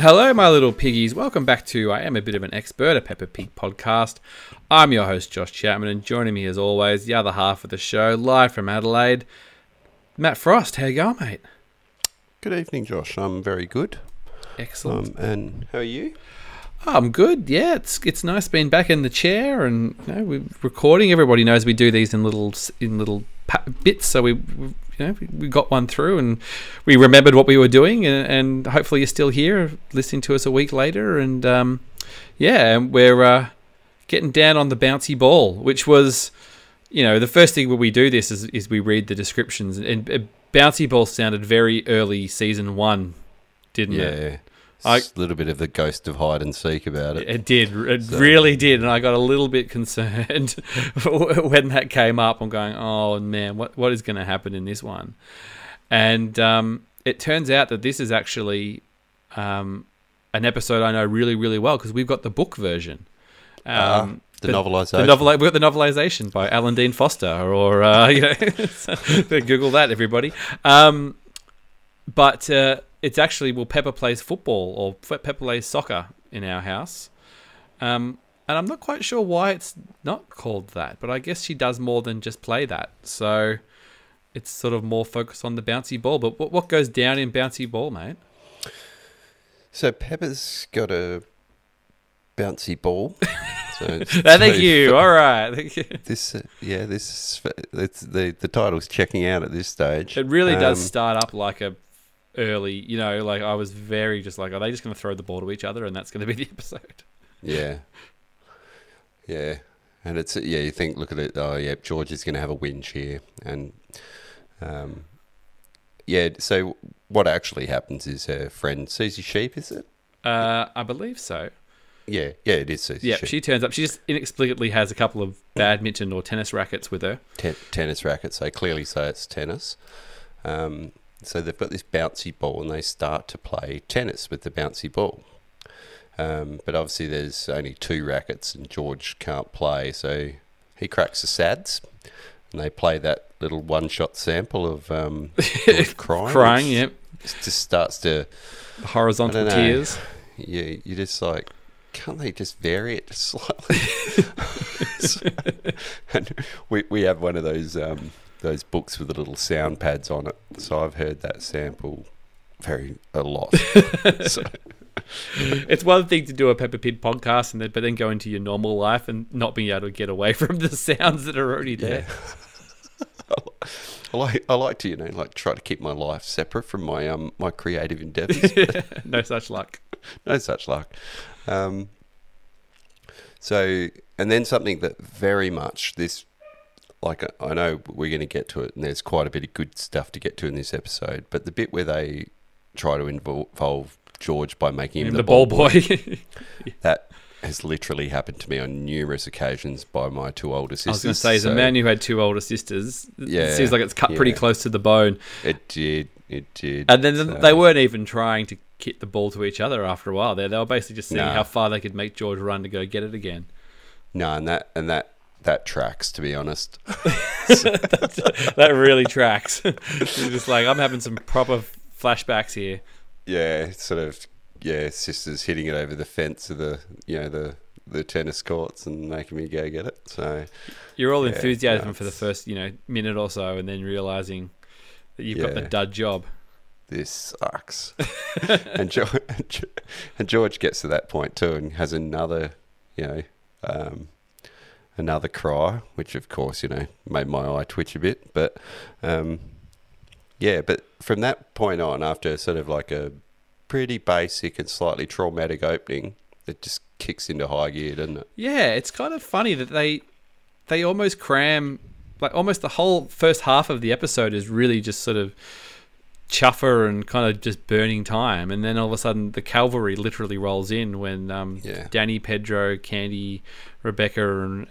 Hello, my little piggies. Welcome back to I Am a Bit of an Expert, a Peppa Pig podcast. I'm your host, Josh Chapman, and joining me as always, the other half of the show, live from Adelaide, Matt Frost. How you going, mate? Good evening, Josh. I'm very good. Excellent. And how are you? I'm good. Yeah, it's nice being back in the chair and we're recording. Everybody knows we do these in little bits, so we got one through and we remembered what we were doing, and hopefully you're still here listening to us a week later. And we're getting down on the bouncy ball, which was, the first thing when we do this is we read the descriptions, and bouncy ball sounded very early season one, didn't it? Yeah. It's a little bit of the ghost of hide and seek about it. It did. Really did. And I got a little bit concerned when that came up. I'm going, oh, man, what is going to happen in this one? And it turns out that this is actually an episode I know really, really well because we've got the book version. The novelisation. We've got the novelisation by Alan Dean Foster Google that, everybody. It's actually, Peppa plays football or Peppa plays soccer in our house. And I'm not quite sure why it's not called that, but I guess she does more than just play that. So it's sort of more focused on the bouncy ball. But what goes down in bouncy ball, mate? So Peppa's got a bouncy ball. Thank you. All right. Thank you. The title's checking out at this stage. It really does start up like a... early, I was very just like, are they just going to throw the ball to each other and that's going to be the episode? Yeah. And it's, you think, look at it, George is going to have a whinge here. And, so what actually happens is her friend, Suzy Sheep, is it? I believe so. Yeah, it is Suzy Sheep. Yeah, she turns up. She just inexplicably has a couple of badminton or tennis rackets with her. Tennis rackets, they clearly say it's tennis. So they've got this bouncy ball and they start to play tennis with the bouncy ball. But obviously there's only two rackets and George can't play, so he cracks the sads and they play that little one-shot sample of crying. Crying, yep. It just starts to... horizontal tears. Yeah, you're just like, can't they just vary it slightly? And we have one of those books with the little sound pads on it. So I've heard that sample a lot. So. It's one thing to do a Peppa Pig podcast, but then go into your normal life and not being able to get away from the sounds that are already there. Yeah. I like to, try to keep my life separate from my my creative endeavours. No such luck. So, and then something that very much this... like, I know we're going to get to it, and there's quite a bit of good stuff to get to in this episode, but the bit where they try to involve George by making him the ball boy. That has literally happened to me on numerous occasions by my two older sisters. I was going to say, as a man who had two older sisters, it seems like it's cut pretty close to the bone. It did. And then they weren't even trying to kick the ball to each other after a while. They were basically just seeing how far they could make George run to go get it again. No, That tracks, to be honest. That really tracks. It's just like, I'm having some proper flashbacks here. Yeah, sisters hitting it over the fence of the, the tennis courts and making me go get it. So you're all enthusiasm for the first, minute or so, and then realising that you've got the dud job. This sucks. And George gets to that point too and has another, another cry, which of course, made my eye twitch a bit. But, but from that point on, after sort of like a pretty basic and slightly traumatic opening, it just kicks into high gear, doesn't it? Yeah, it's kind of funny that they almost cram, like almost the whole first half of the episode is really just sort of chuffer and kind of just burning time. And then all of a sudden the cavalry literally rolls in when Danny, Pedro, Candy, Rebecca and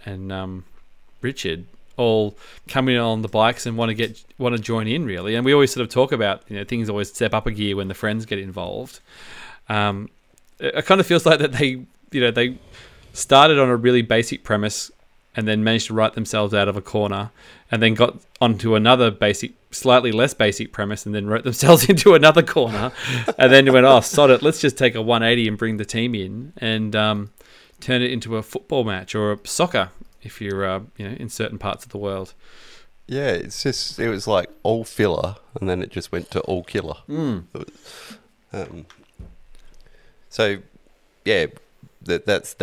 Richard all come in on the bikes and want to join in, really. And we always sort of talk about, things always step up a gear when the friends get involved. It kind of feels like that they started on a really basic premise and then managed to write themselves out of a corner and then got onto another basic slightly less basic premise and then wrote themselves into another corner and then went, oh, sod it, let's just take a 180 and bring the team in and turn it into a football match or a soccer if you're in certain parts of the world. Yeah, it's just, it was like all filler and then it just went to all killer. Mm. So, yeah, that's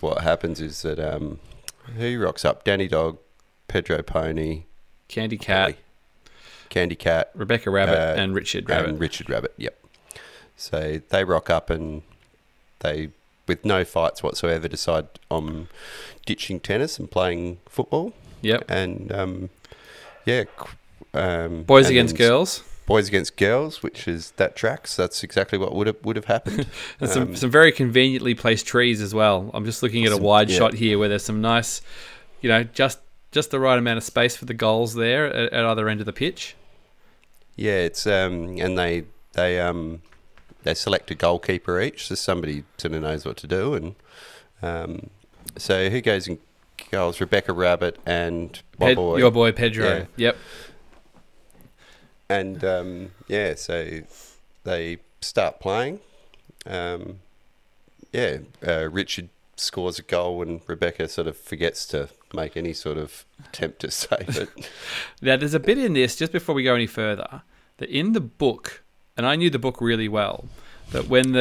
what happens is that who rocks up? Danny Dog, Pedro Pony, Candy Cat, Rebecca Rabbit, and Richard Rabbit. Yep. So they rock up and they, with no fights whatsoever, decide on ditching tennis and playing football. Yep. And boys and against girls. Boys against girls, which is that tracks. That's exactly what would have happened. And some very conveniently placed trees as well. I'm just looking at a wide shot here where there's some nice, just the right amount of space for the goals there at either end of the pitch. Yeah, it's and they select a goalkeeper each, so somebody sort of knows what to do. And so who goes and goals? Rebecca Rabbit and your boy Pedro. Yeah. Yep. And, so they start playing. Richard scores a goal and Rebecca sort of forgets to make any sort of attempt to save it. Now, there's a bit in this, just before we go any further, that in the book, and I knew the book really well, that when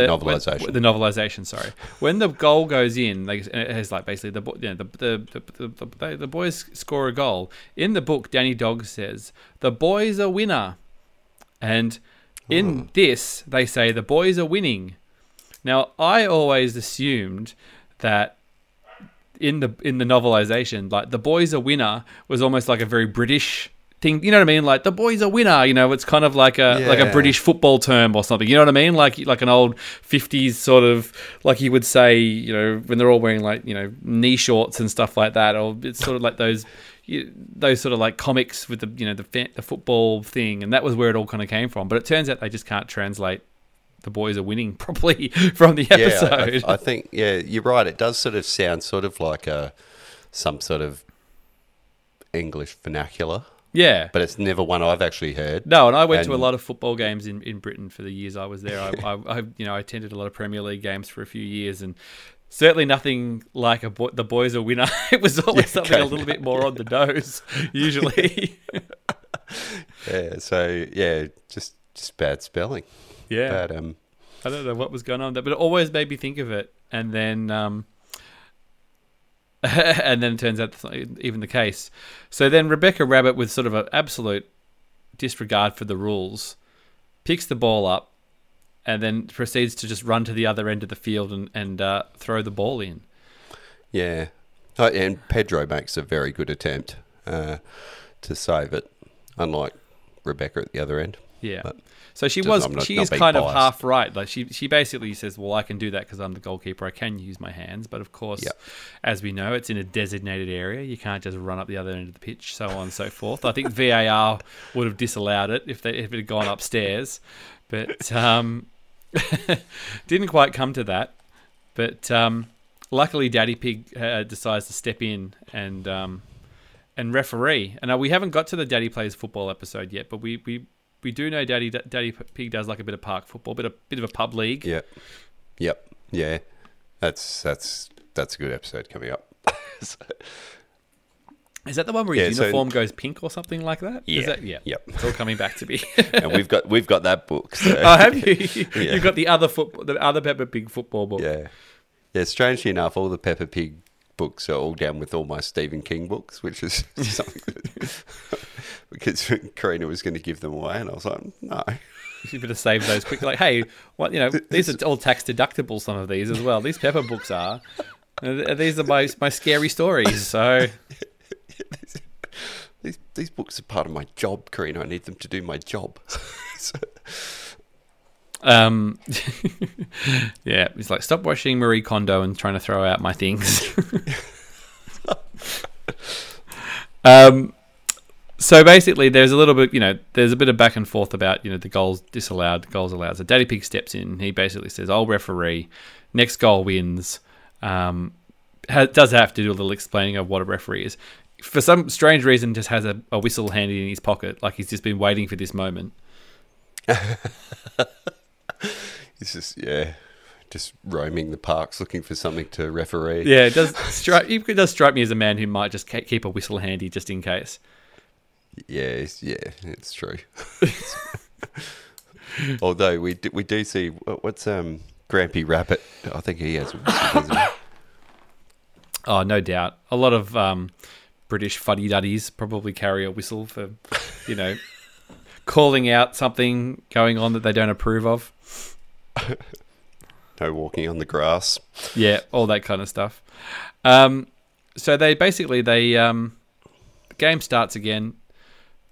when the goal goes in, it has like basically the boys score a goal. In the book, Danny Dog says, "The boys are winner," and in this they say the boys are winning. Now, I always assumed that in the novelization, like the boys are winner was almost like a very British thing, you know what I mean? Like the boys are winner, it's kind of like a British football term or something. You know what I mean? Like an old 50s sort of, like you would say, when they're all wearing like, knee shorts and stuff like that, or it's sort of like those sort of like comics with the football thing, and that was where it all kind of came from. But it turns out they just can't translate the boys are winning properly from the episode. Yeah, I think you're right. It does sort of sound sort of like some sort of English vernacular. Yeah. But it's never one I've actually heard. No, and I went to a lot of football games in Britain for the years I was there. I attended a lot of Premier League games for a few years, and certainly nothing like the boys are winner. It was always something a little bit more on the nose, usually. Just bad spelling. Yeah. Bad, I don't know what was going on there, but it always made me think of it. And then... and then it turns out that's not even the case. So then Rebecca Rabbit, with sort of an absolute disregard for the rules, picks the ball up and then proceeds to just run to the other end of the field and throw the ball in. Yeah. And Pedro makes a very good attempt to save it, unlike Rebecca at the other end. Yeah. But so she is kind of half right. Like she basically says, well, I can do that because I'm the goalkeeper. I can use my hands. But of course, as we know, it's in a designated area. You can't just run up the other end of the pitch, so on and so forth. I think VAR would have disallowed it if it had gone upstairs. But didn't quite come to that. But luckily, Daddy Pig decides to step in and referee. And we haven't got to the Daddy Plays Football episode yet, but we do know Daddy Pig does like a bit of park football, a bit of a pub league. Yep. Yeah. That's a good episode coming up. So, is that the one where his uniform goes pink or something like that? Yeah. Is that, yeah. Yep. It's all coming back to me. And we've got that book. So. Oh, have you? Yeah. You've got the other Peppa Pig football book. Yeah. Yeah. Strangely enough, all the Peppa Pig books are all down with all my Stephen King books, which is something that, because Karina was going to give them away, and I was like, no. You better save those quickly. Like, hey, what, these are all tax deductible, some of these as well. These Pepper books are. These are my scary stories, so. These books are part of my job, Karina. I need them to do my job. So. Yeah, it's like, stop watching Marie Kondo and trying to throw out my things. So basically, there's a little bit, there's a bit of back and forth about, the goals disallowed, the goals allowed. So Daddy Pig steps in. He basically says, I'll referee. Next goal wins. does have to do a little explaining of what a referee is. For some strange reason, just has a whistle handy in his pocket, like he's just been waiting for this moment. He's just, yeah, just roaming the parks looking for something to referee. Yeah, it does strike me as a man who might just keep a whistle handy just in case. Yeah, it's true. Although we do see what's Grampy Rabbit. I think he has a whistle, doesn't he? Oh, no doubt. A lot of British fuddy-duddies probably carry a whistle for, calling out something going on that they don't approve of. No walking on the grass. Yeah, all that kind of stuff. So the game starts again.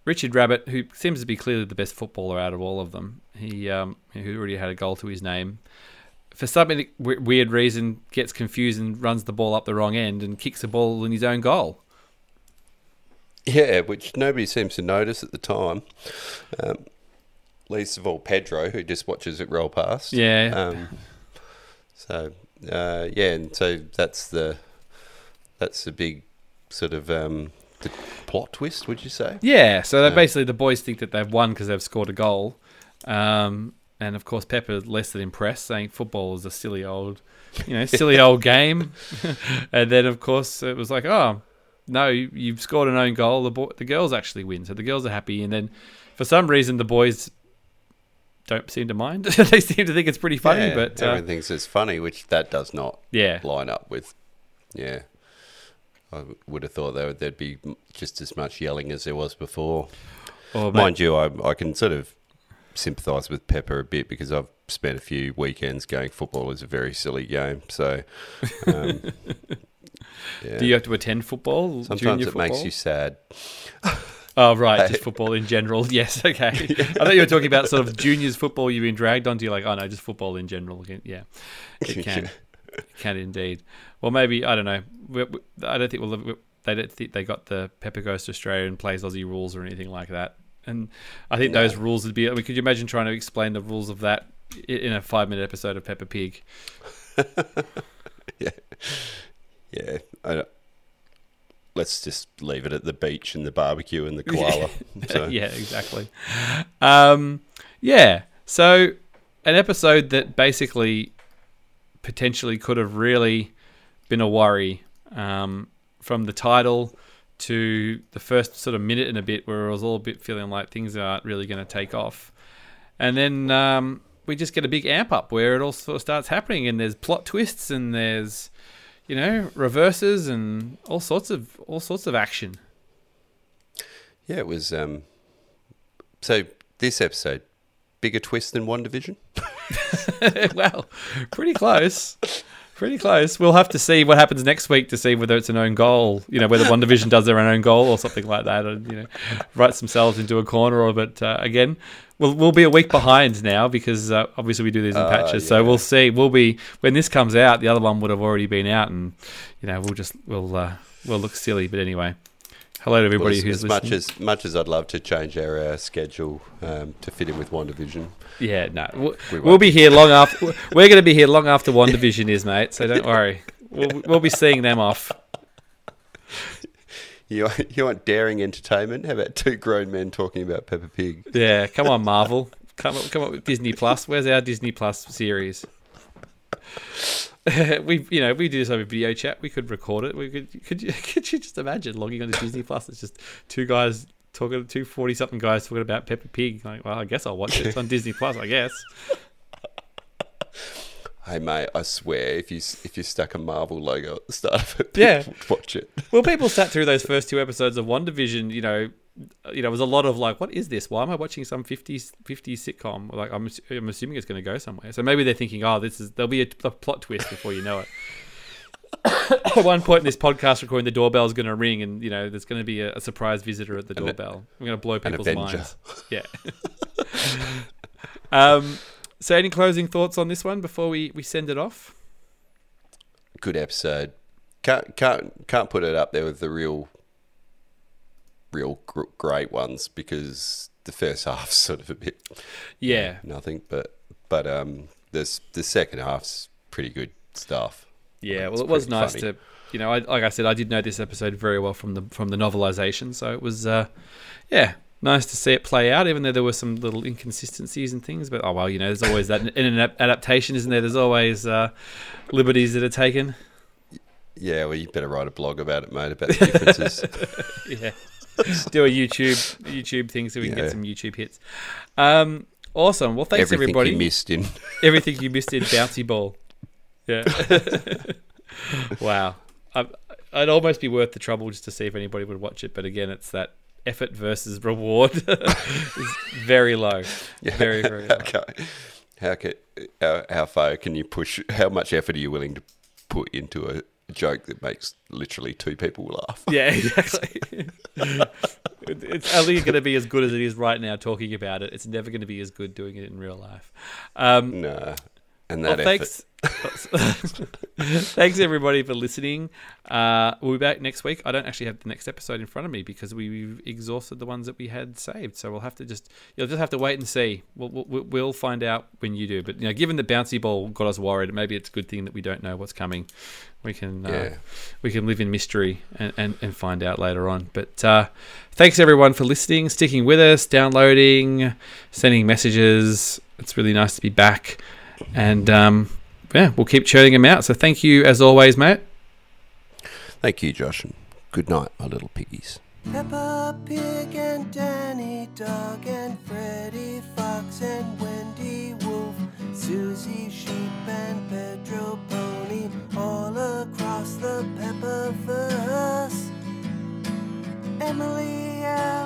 Richard Rabbit, who seems to be clearly the best footballer out of all of them, who already had a goal to his name, for some weird reason gets confused and runs the ball up the wrong end and kicks the ball in his own goal. Yeah, which nobody seems to notice at the time. Least of all Pedro, who just watches it roll past. Yeah. So that's the big sort of the plot twist, would you say? Yeah, so basically the boys think that they've won because they've scored a goal. And of course, Peppa less than impressed, saying football is a silly old game. And then, of course, it was like, oh no, you've scored an own goal. The girls actually win, so the girls are happy. And then, for some reason, the boys don't seem to mind. They seem to think it's pretty funny, but everyone thinks it's funny, which that does not line up with. Yeah, I would have thought there'd be just as much yelling as there was before. Oh, mind you, I can sort of sympathise with Peppa a bit because I've spent a few weekends going football is a very silly game. So, Do you have to attend football? Sometimes it makes you sad. Oh, right, just football in general. Yes, okay. Yeah. I thought you were talking about sort of juniors football you've been dragged onto. You're like, oh no, just football in general. Yeah, it can. It can indeed. Well, maybe, I don't know. I don't think they don't think they got the Peppa goes to Australia and plays Aussie rules or anything like that. And I think those rules would be... I mean, could you imagine trying to explain the rules of that in a 5-minute episode of Peppa Pig? Yeah. Yeah. Let's just leave it at the beach and the barbecue and the koala. So. Yeah, exactly. Yeah. So an episode that basically potentially could have really been a worry, from the title to the first sort of minute and a bit where I was all a bit feeling like things aren't really going to take off. And then we just get a big amp up where it all sort of starts happening and there's plot twists and there's, reverses and all sorts of action. Yeah, it was... so this episode, bigger twist than WandaVision? Well, pretty close. Pretty close. We'll have to see what happens next week to see whether it's an own goal, whether WandaVision does their own goal or something like that, or, writes themselves into a corner. Or, but again, we'll be a week behind now because obviously we do these in patches. Yeah. So we'll see. We'll be when this comes out, the other one would have already been out, and we'll look silly. But anyway, hello to everybody who's listening. Much as I'd love to change our schedule to fit in with WandaVision. Yeah, no. We'll be here long after... We're going to be here long after WandaVision is, mate, so don't worry. We'll be seeing them off. You want daring entertainment? How about two grown men talking about Peppa Pig? Yeah, come on, Marvel. Come up with Disney Plus. Where's our Disney Plus series? We do this over video chat. We could record it. Could you just imagine logging on to Disney Plus? It's just two guys... talking to 40-something guys talking about Peppa Pig. Like, well, I guess I'll watch it. It's on Disney Plus, I guess. Hey, mate, I swear, if you stuck a Marvel logo at the start of it, people would watch it. Well, people sat through those first two episodes of WandaVision, it was a lot of like, what is this? Why am I watching some 50s sitcom? Like, I'm assuming it's going to go somewhere. So maybe they're thinking, oh, there'll be a plot twist before you know it. At one point in this podcast recording, the doorbell's going to ring and, there's going to be a surprise visitor at the doorbell. I'm going to blow people's minds. Yeah. So any closing thoughts on this one before we send it off? Good episode. Can't put it up there with the real great ones because the first half's sort of a bit... Yeah. Nothing, but the second half's pretty good stuff. Yeah, well, it was nice to you know, like I said, I did know this episode very well from the novelization, so it was, nice to see it play out, even though there were some little inconsistencies and things. But, oh, well, you know, there's always that in an adaptation, isn't there? There's always liberties that are taken. Yeah, well, you better write a blog about it, mate, about the differences. Yeah. Do a YouTube thing so we can get some YouTube hits. Awesome. Well, thanks, everybody. Everything you missed in Bouncy Ball. Yeah. Wow. I'd almost be worth the trouble just to see if anybody would watch it. But again, it's that effort versus reward is very low. Yeah. Very, very low. How far can you push? How much effort are you willing to put into a joke that makes literally two people laugh? Yeah, exactly. It's only going to be as good as it is right now talking about it. It's never going to be as good doing it in real life. No. And that effort. Thanks everybody for listening. We'll be back next week. I don't actually have the next episode in front of me because we've exhausted the ones that we had saved, so you'll just have to wait and see. We'll find out when you do, but you know, given the bouncy ball got us worried, maybe it's a good thing that we don't know what's coming. We can we can live in mystery and find out later on, but thanks everyone for listening, sticking with us, downloading, sending messages. It's really nice to be back, and we'll keep churning them out. So thank you, as always, Matt. Thank you, Josh. And good night, my little piggies. Peppa Pig and Danny Dog and Freddy Fox and Wendy Wolf, Suzy Sheep and Pedro Pony, all across the Peppaverse. Emily